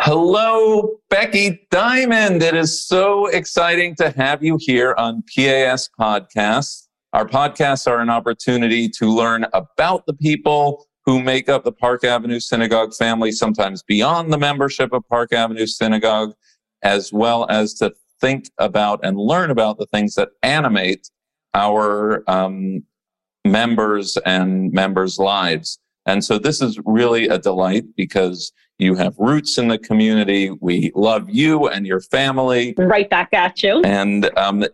Hello, Becky Diamond. It is so exciting to have you here on PAS Podcast. Our podcasts are an opportunity to learn about the people who make up the Park Avenue Synagogue family, sometimes beyond the membership of Park Avenue Synagogue, as well as to think about and learn about the things that animate our members and members' lives. And so this is really a delight because you have roots in the community. We love you and your family. Right back at you. And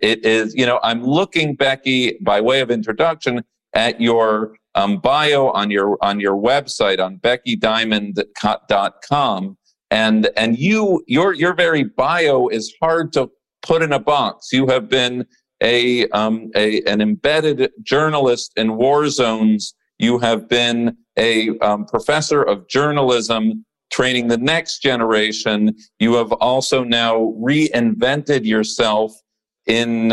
it is, you know, I'm looking, Becky, by way of introduction, at your bio on your website on beckydiamond.com, and your very bio is hard to put in a box. You have been an embedded journalist in war zones. You have been a professor of journalism training the next generation. You have also now reinvented yourself in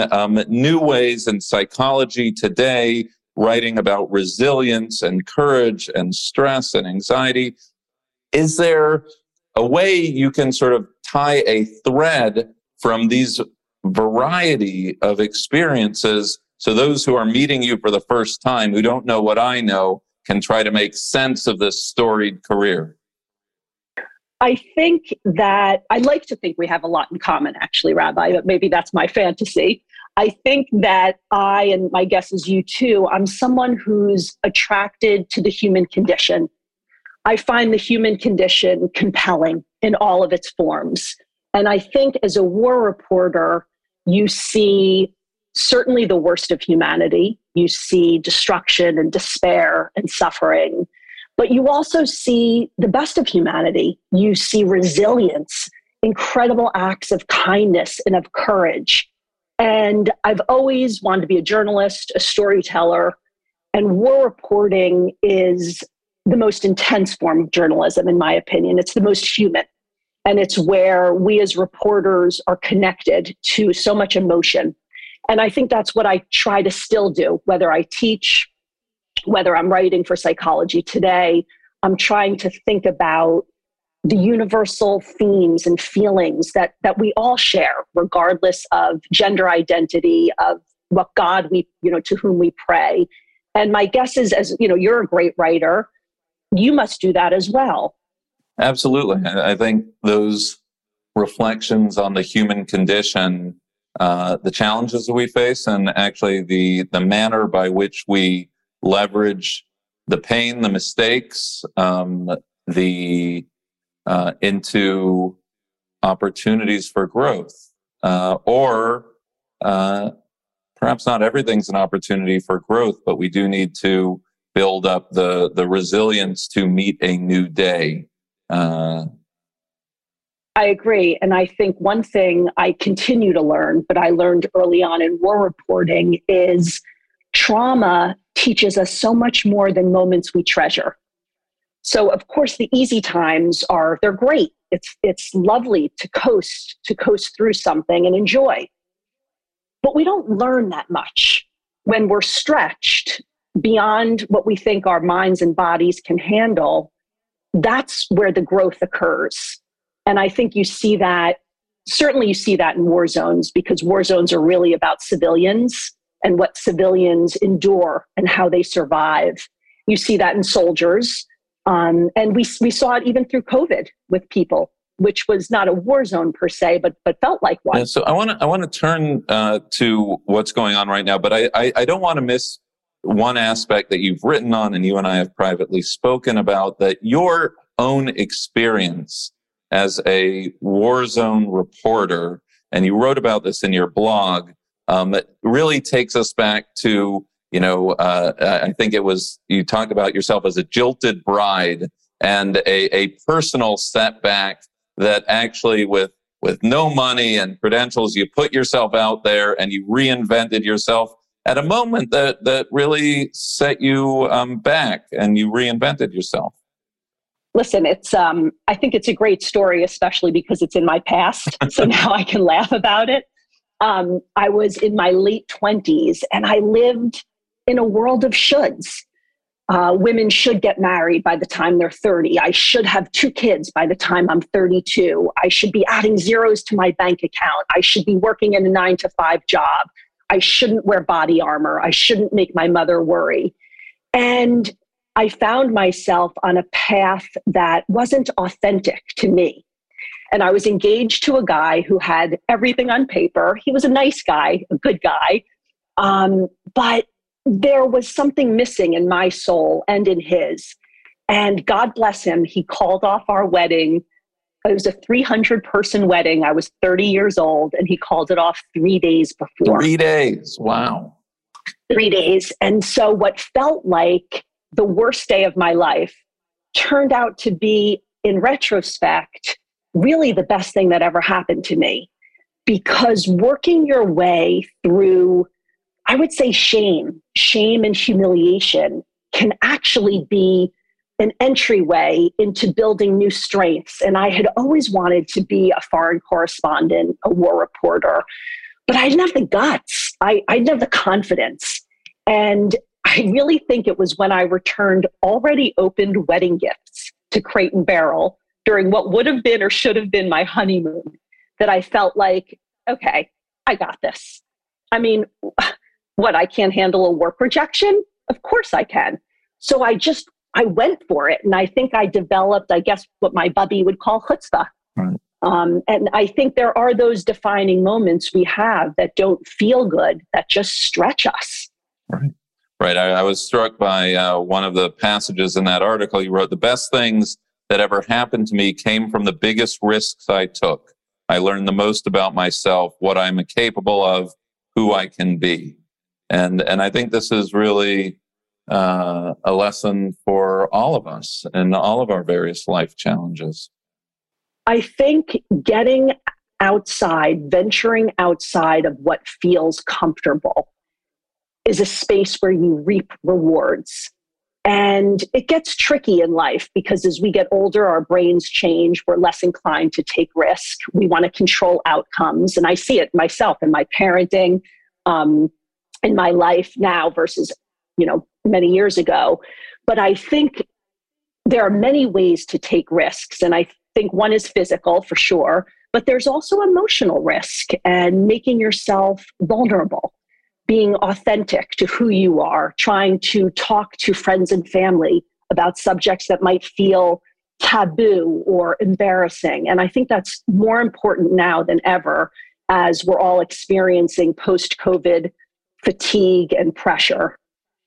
new ways in Psychology Today, writing about resilience and courage and stress and anxiety. Is there a way you can sort of tie a thread from these variety of experiences so those who are meeting you for the first time, who don't know what I know, can try to make sense of this storied career? I think that I like to think we have a lot in common, actually, Rabbi, but maybe that's my fantasy. I think that I, and my guess is you too, I'm someone who's attracted to the human condition. I find the human condition compelling in all of its forms. And I think as a war reporter, you see certainly the worst of humanity. You see destruction and despair and suffering, but you also see the best of humanity. You see resilience, incredible acts of kindness and of courage. And I've always wanted to be a journalist, a storyteller, and war reporting is the most intense form of journalism, in my opinion. It's the most human, and it's where we as reporters are connected to so much emotion. And I think that's what I try to still do, whether I teach, whether I'm writing for Psychology Today. I'm trying to think about the universal themes and feelings that we all share, regardless of gender identity, of what God to whom we pray. And my guess is, as you know, you're a great writer, you must do that as well. Absolutely. I think those reflections on the human condition, the challenges that we face, and actually the manner by which we leverage the pain, the mistakes, into opportunities for growth, or perhaps not everything's an opportunity for growth, but we do need to build up the resilience to meet a new day. I agree. And I think one thing I continue to learn, but I learned early on in war reporting, is trauma teaches us so much more than moments we treasure. So, of course, the easy times they're great. It's lovely to coast through something and enjoy. But we don't learn that much when we're stretched beyond what we think our minds and bodies can handle. That's where the growth occurs. And I think you see that, certainly you see that in war zones, because war zones are really about civilians and what civilians endure and how they survive. You see that in soldiers. And we saw it even through COVID with people, which was not a war zone per se, but felt like one. Yeah, so I want to turn to what's going on right now, but I don't want to miss one aspect that you've written on and you and I have privately spoken about, that your own experience as a war zone reporter, and you wrote about this in your blog, really takes us back to I think it was, you talk about yourself as a jilted bride and a personal setback that actually with no money and credentials, you put yourself out there and you reinvented yourself at a moment that really set you back, and you reinvented yourself. Listen, it's I think it's a great story, especially because it's in my past. So now I can laugh about it. I was in my late 20s and I lived in a world of shoulds. Women should get married by the time they're 30. I should have 2 kids by the time I'm 32. I should be adding zeros to my bank account. I should be working in a 9-to-5 job. I shouldn't wear body armor. I shouldn't make my mother worry. And I found myself on a path that wasn't authentic to me. And I was engaged to a guy who had everything on paper. He was a nice guy, a good guy. But there was something missing in my soul and in his. And God bless him, he called off our wedding. It was a 300-person wedding. I was 30 years old, and he called it off 3 days before. 3 days, wow. 3 days. And so what felt like the worst day of my life turned out to be, in retrospect, really the best thing that ever happened to me. Because working your way through, I would say, shame and humiliation can actually be an entryway into building new strengths. And I had always wanted to be a foreign correspondent, a war reporter, but I didn't have the guts. I didn't have the confidence. And I really think it was when I returned already opened wedding gifts to Crate and Barrel during what would have been or should have been my honeymoon that I felt like, okay, I got this. I mean, what, I can't handle a work rejection? Of course I can. So I went for it. And I think I developed, I guess, what my bubby would call chutzpah. Right. And I think there are those defining moments we have that don't feel good, that just stretch us. Right. Right. I was struck by one of the passages in that article you wrote. The best things that ever happened to me came from the biggest risks I took. I learned the most about myself, what I'm capable of, who I can be. And I think this is really a lesson for all of us and all of our various life challenges. I think getting outside, venturing outside of what feels comfortable is a space where you reap rewards. And it gets tricky in life because as we get older, our brains change. We're less inclined to take risk. We want to control outcomes. And I see it myself in my parenting, in my life now versus, many years ago. But I think there are many ways to take risks. And I think one is physical for sure, but there's also emotional risk and making yourself vulnerable. Being authentic to who you are, trying to talk to friends and family about subjects that might feel taboo or embarrassing. And I think that's more important now than ever as we're all experiencing post-COVID fatigue and pressure.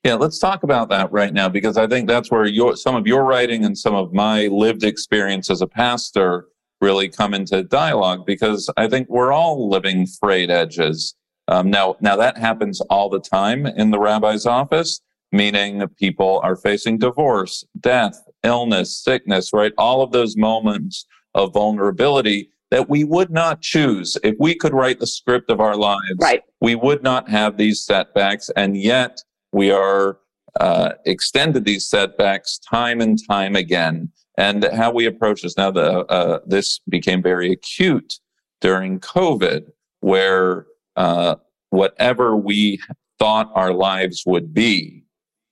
Yeah, let's talk about that right now, because I think that's where some of your writing and some of my lived experience as a pastor really come into dialogue, because I think we're all living frayed edges. Now that happens all the time in the rabbi's office, meaning people are facing divorce, death, illness, sickness, right? All of those moments of vulnerability that we would not choose. If we could write the script of our lives, right, we would not have these setbacks. And yet we are extended these setbacks time and time again. And how we approach this now, this became very acute during COVID, where whatever we thought our lives would be,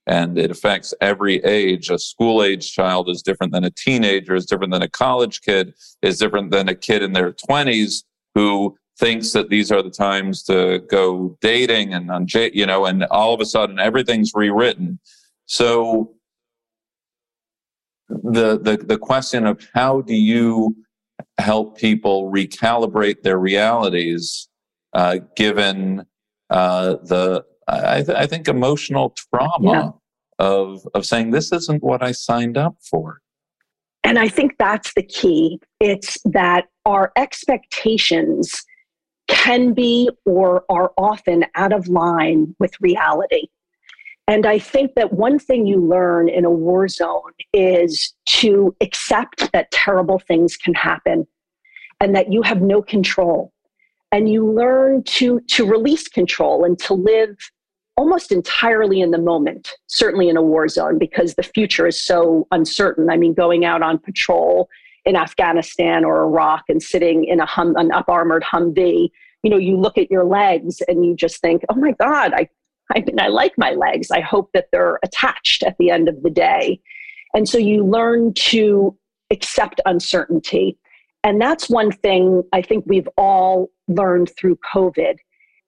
and it affects every age. A school-age child is different than a teenager, is different than a college kid, is different than a kid in their 20s who thinks that these are the times to go dating and all of a sudden everything's rewritten. So the question of how do you help people recalibrate their realities given I think emotional trauma, yeah, of saying this isn't what I signed up for. And I think that's the key. It's that our expectations can be or are often out of line with reality. And I think that one thing you learn in a war zone is to accept that terrible things can happen and that you have no control. And you learn to release control and to live almost entirely in the moment, certainly in a war zone, because the future is so uncertain. I mean, going out on patrol in Afghanistan or Iraq and sitting in an up-armored Humvee, you know, you look at your legs and you just think, oh my God, I mean, I like my legs. I hope that they're attached at the end of the day. And so you learn to accept uncertainty. And that's one thing I think we've all learned through COVID.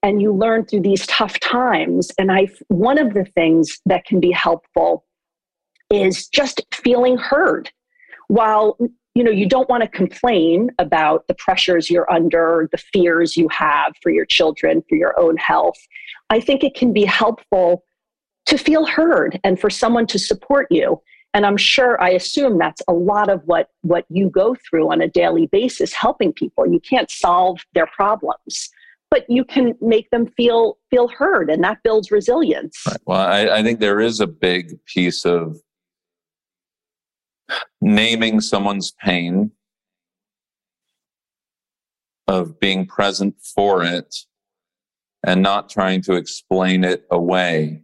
And you learn through these tough times. And one of the things that can be helpful is just feeling heard. While, you know, you don't want to complain about the pressures you're under, the fears you have for your children, for your own health, I think it can be helpful to feel heard and for someone to support you. And I assume that's a lot of what you go through on a daily basis, helping people. You can't solve their problems, but you can make them feel heard, and that builds resilience. Right. Well, I think there is a big piece of naming someone's pain, of being present for it, and not trying to explain it away.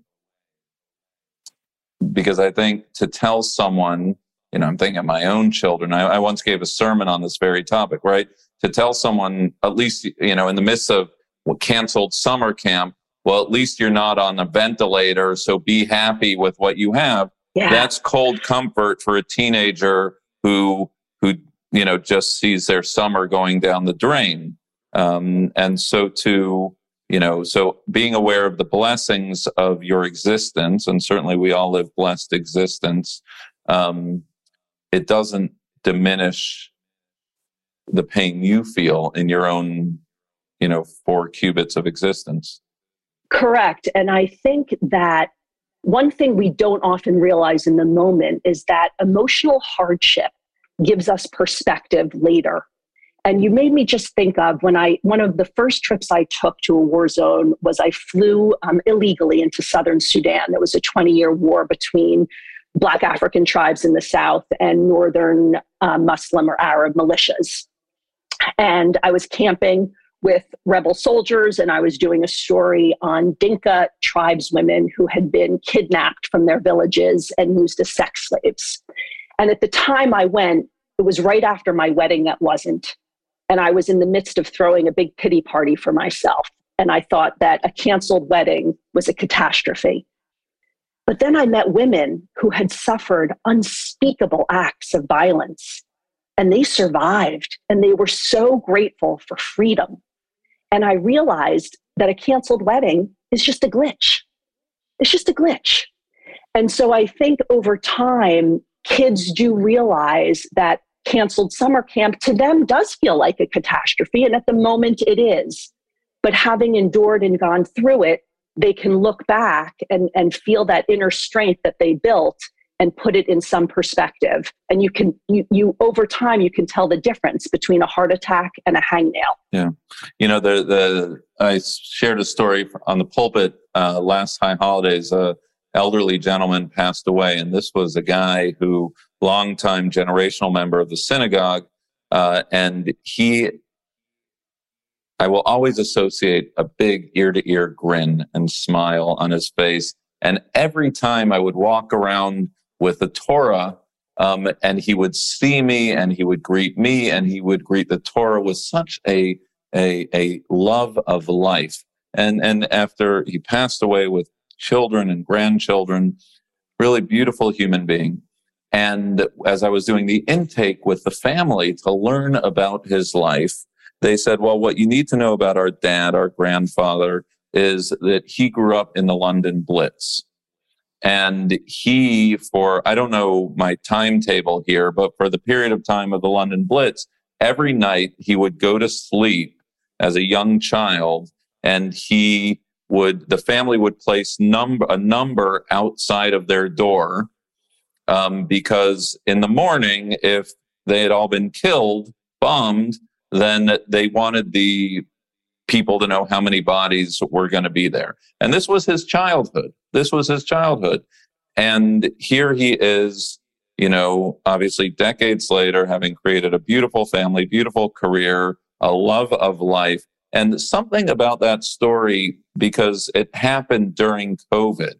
Because I think to tell someone, you know, I'm thinking of my own children. I once gave a sermon on this very topic, right? To tell someone, at least, you know, in the midst of canceled summer camp, well, at least you're not on a ventilator, so be happy with what you have. Yeah. That's cold comfort for a teenager who, you know, just sees their summer going down the drain. So being aware of the blessings of your existence, and certainly we all live blessed existence, it doesn't diminish the pain you feel in your own, you know, 4 cubits of existence. Correct. And I think that one thing we don't often realize in the moment is that emotional hardship gives us perspective later. And you made me just think of one of the first trips I took to a war zone was I flew illegally into southern Sudan. There was a 20-year war between Black African tribes in the south and northern Muslim or Arab militias. And I was camping with rebel soldiers, and I was doing a story on Dinka tribeswomen who had been kidnapped from their villages and used as sex slaves. And at the time I went, it was right after my wedding that wasn't. And I was in the midst of throwing a big pity party for myself. And I thought that a canceled wedding was a catastrophe. But then I met women who had suffered unspeakable acts of violence, and they survived, and they were so grateful for freedom. And I realized that a canceled wedding is just a glitch. It's just a glitch. And so I think over time, kids do realize that canceled summer camp to them does feel like a catastrophe. And at the moment it is, but having endured and gone through it, they can look back and feel that inner strength that they built and put it in some perspective. And you over time, you can tell the difference between a heart attack and a hangnail. Yeah. You know, I shared a story on the pulpit last high holidays, elderly gentleman passed away. And this was a guy who, longtime generational member of the synagogue. I will always associate a big ear-to-ear grin and smile on his face. And every time I would walk around with the Torah, and he would see me and he would greet me and he would greet the Torah with such a love of life. And after he passed away with children and grandchildren, really beautiful human being. And as I was doing the intake with the family to learn about his life, they said, well, what you need to know about our dad, our grandfather, is that he grew up in the London Blitz. And he, I don't know my timetable here, but for the period of time of the London Blitz, every night he would go to sleep as a young child, and the family would place a number outside of their door, because in the morning, if they had all been killed, bombed, then they wanted the people to know how many bodies were going to be there. And this was his childhood. And here he is, you know, obviously decades later, having created a beautiful family, beautiful career, a love of life. And something about that story, because it happened during COVID,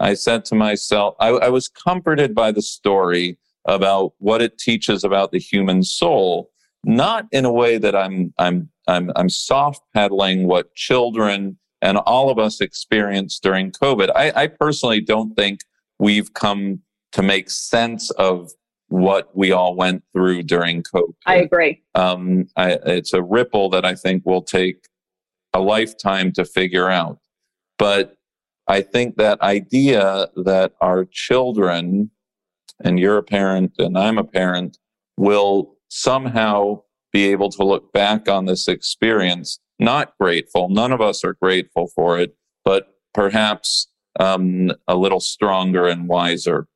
I said to myself, I was comforted by the story about what it teaches about the human soul, not in a way that I'm soft pedaling what children and all of us experienced during COVID. I personally don't think we've come to make sense of what we all went through during COVID. I agree. It's a ripple that I think will take a lifetime to figure out. But I think that idea that our children, and you're a parent and I'm a parent, will somehow be able to look back on this experience, not grateful. None of us are grateful for it, but perhaps a little stronger and wiser.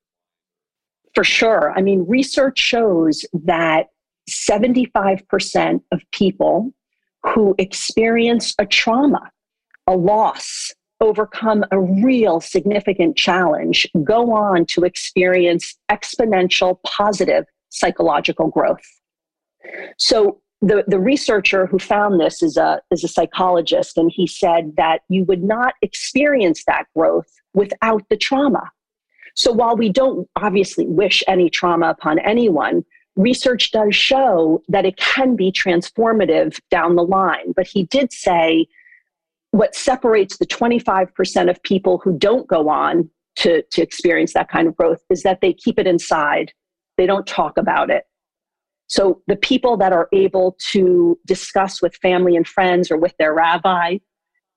For sure. I mean, research shows that 75% of people who experience a trauma, a loss, overcome a real significant challenge, go on to experience exponential positive psychological growth. So the researcher who found this is a psychologist, and he said that you would not experience that growth without the trauma. So while we don't obviously wish any trauma upon anyone, research does show that it can be transformative down the line. But he did say what separates the 25% of people who don't go on to experience that kind of growth is that they keep it inside. They don't talk about it. So the people that are able to discuss with family and friends or with their rabbi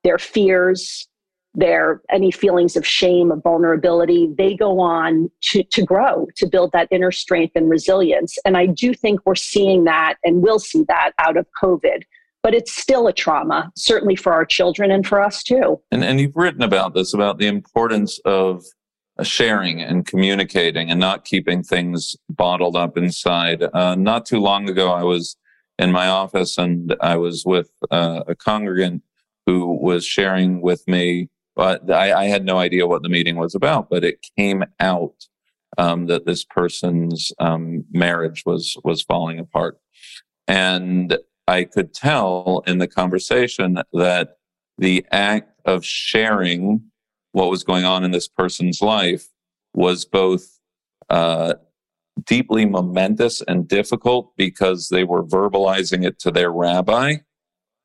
their fears, their any feelings of shame, of vulnerability, they go on to grow, to build that inner strength and resilience. And I do think we're seeing that and will see that out of COVID. But it's still a trauma, certainly for our children and for us too. And you've written about this, about the importance of sharing and communicating and not keeping things bottled up inside. Not too long ago, I was in my office and I was with a congregant who was sharing with me, but I had no idea what the meeting was about, but it came out that this person's marriage was falling apart. And I could tell in the conversation that the act of sharing what was going on in this person's life was both deeply momentous and difficult because they were verbalizing it to their rabbi,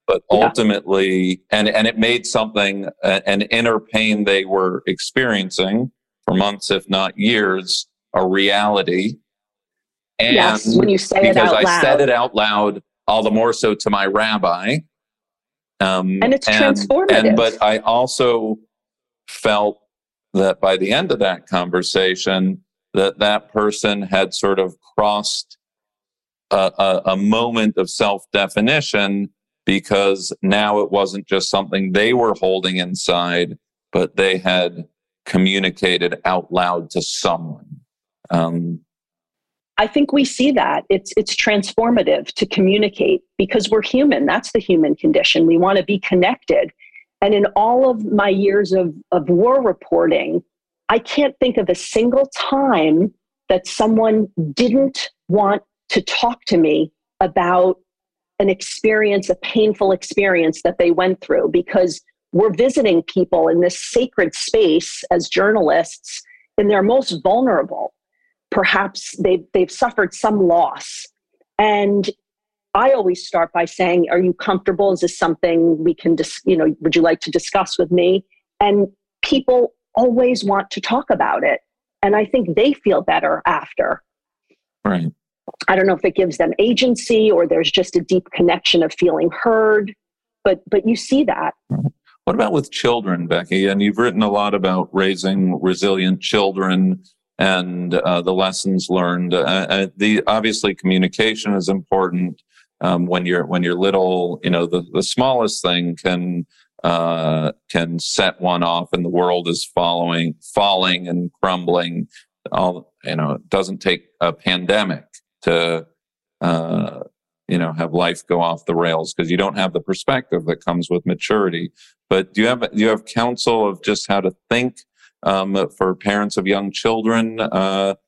but ultimately, and it made something, an inner pain they were experiencing for months, if not years, a reality. And yes, when you say it out loud. Because I said it out loud, all the more so to my rabbi. And it's transformative. But I also felt that by the end of that conversation, that person had sort of crossed a moment of self-definition, because now it wasn't just something they were holding inside, but they had communicated out loud to someone. I think we see that. It's transformative to communicate because we're human. That's the human condition. We want to be connected. And in all of my years of war reporting, I can't think of a single time that someone didn't want to talk to me about an experience, a painful experience that they went through, because we're visiting people in this sacred space as journalists, and they're most vulnerable. Perhaps they've suffered some loss. And I always start by saying, are you comfortable? Is this something we can, would you like to discuss with me? And people always want to talk about it. And I think they feel better after. Right. I don't know if it gives them agency or there's just a deep connection of feeling heard, but you see that. What about with children, Becky? And you've written a lot about raising resilient children and the lessons learned. Obviously, communication is important. When you're little, the smallest thing can set one off, and the world is falling and crumbling. It doesn't take a pandemic to have life go off the rails because you don't have the perspective that comes with maturity. But do you have counsel of just how to think for parents of young children about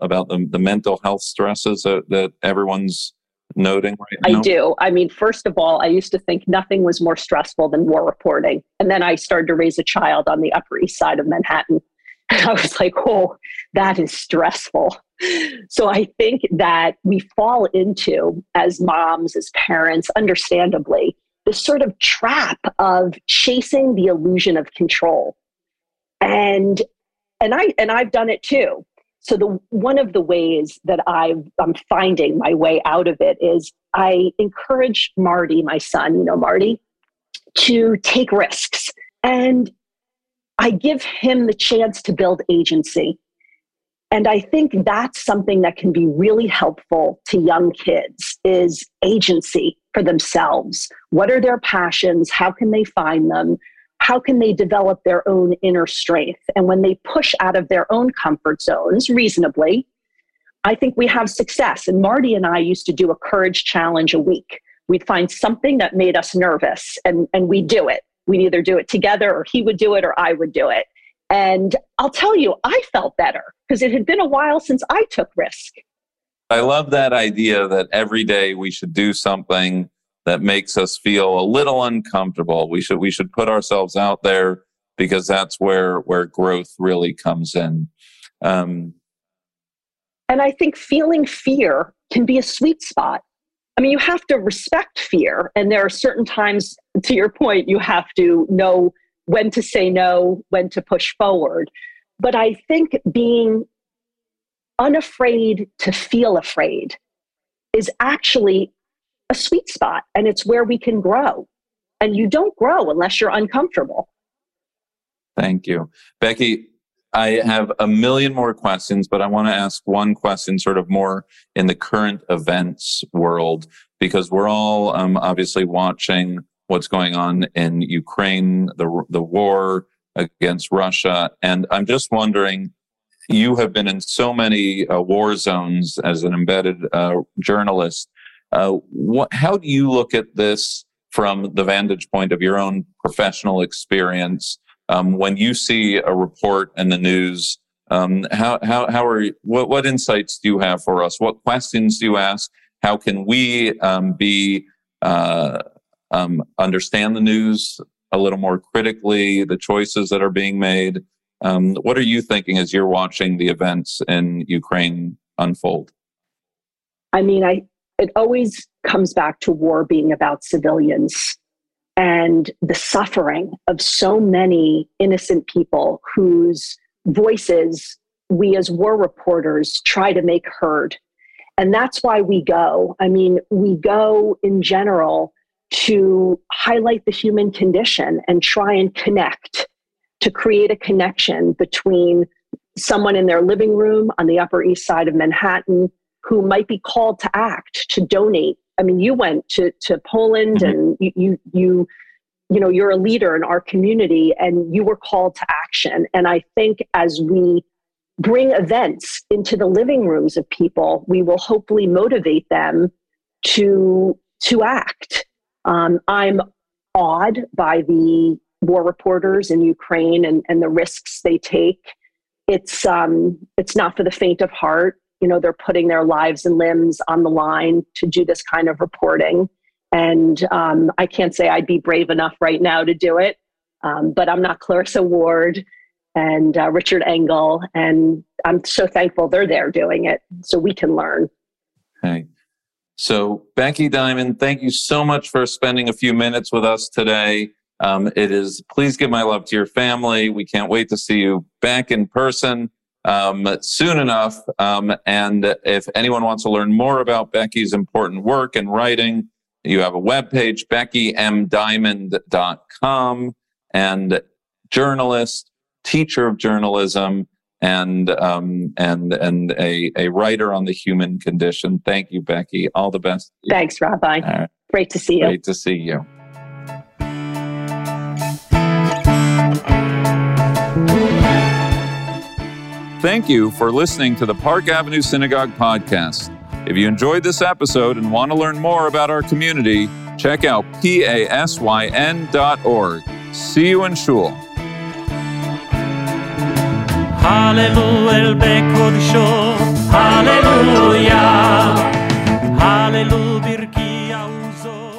the mental health stresses that everyone's noting right now? I do. I mean, first of all, I used to think nothing was more stressful than war reporting. And then I started to raise a child on the Upper East Side of Manhattan. And I was like, oh, that is stressful. So I think that we fall into, as moms, as parents, understandably, this sort of trap of chasing the illusion of control. And I've done it too. So one of the ways that I'm finding my way out of it is I encourage Marty, my son, Marty, to take risks. And I give him the chance to build agency. And I think that's something that can be really helpful to young kids is agency for themselves. What are their passions? How can they find them? How can they develop their own inner strength? And when they push out of their own comfort zones reasonably, I think we have success. And Marty and I used to do a courage challenge a week. We'd find something that made us nervous and we'd do it. We'd either do it together or he would do it or I would do it. And I'll tell you, I felt better because it had been a while since I took risk. I love that idea that every day we should do something that makes us feel a little uncomfortable. We should put ourselves out there because that's where growth really comes in. And I think feeling fear can be a sweet spot. I mean, you have to respect fear. And there are certain times, to your point, you have to know when to say no, when to push forward. But I think being unafraid to feel afraid is actually a sweet spot, and it's where we can grow. And you don't grow unless you're uncomfortable. Thank you. Becky, I have a million more questions, but I want to ask one question sort of more in the current events world, because we're all obviously watching what's going on in Ukraine, the war against Russia. And I'm just wondering, you have been in so many war zones as an embedded journalist. How do you look at this from the vantage point of your own professional experience? When you see a report in the news, what insights do you have for us? What questions do you ask? How can we understand the news a little more critically? The choices that are being made. What are you thinking as you're watching the events in Ukraine unfold? I mean, it always comes back to war being about civilians and the suffering of so many innocent people whose voices we as war reporters try to make heard. And that's why we go. I mean, we go in general to highlight the human condition and try and connect, to create a connection between someone in their living room on the Upper East Side of Manhattan who might be called to act, to donate. I mean, you went to Poland and you're a leader in our community and you were called to action. And I think as we bring events into the living rooms of people, we will hopefully motivate them to act. I'm awed by the war reporters in Ukraine and the risks they take. It's not for the faint of heart. They're putting their lives and limbs on the line to do this kind of reporting. And I can't say I'd be brave enough right now to do it, but I'm not Clarissa Ward and Richard Engel. And I'm so thankful they're there doing it so we can learn. Okay. So Becky Diamond, thank you so much for spending a few minutes with us today. Please give my love to your family. We can't wait to see you back in person soon enough. And if anyone wants to learn more about Becky's important work and writing, you have a webpage, beckydiamond.com, and journalist, teacher of journalism, and a writer on the human condition. Thank you, Becky. All the best. Thanks, Rabbi. Right. Great to see you. Great to see you. Thank you for listening to the Park Avenue Synagogue podcast. If you enjoyed this episode and want to learn more about our community, check out PASYN.org. See you in Shul. Hallelujah.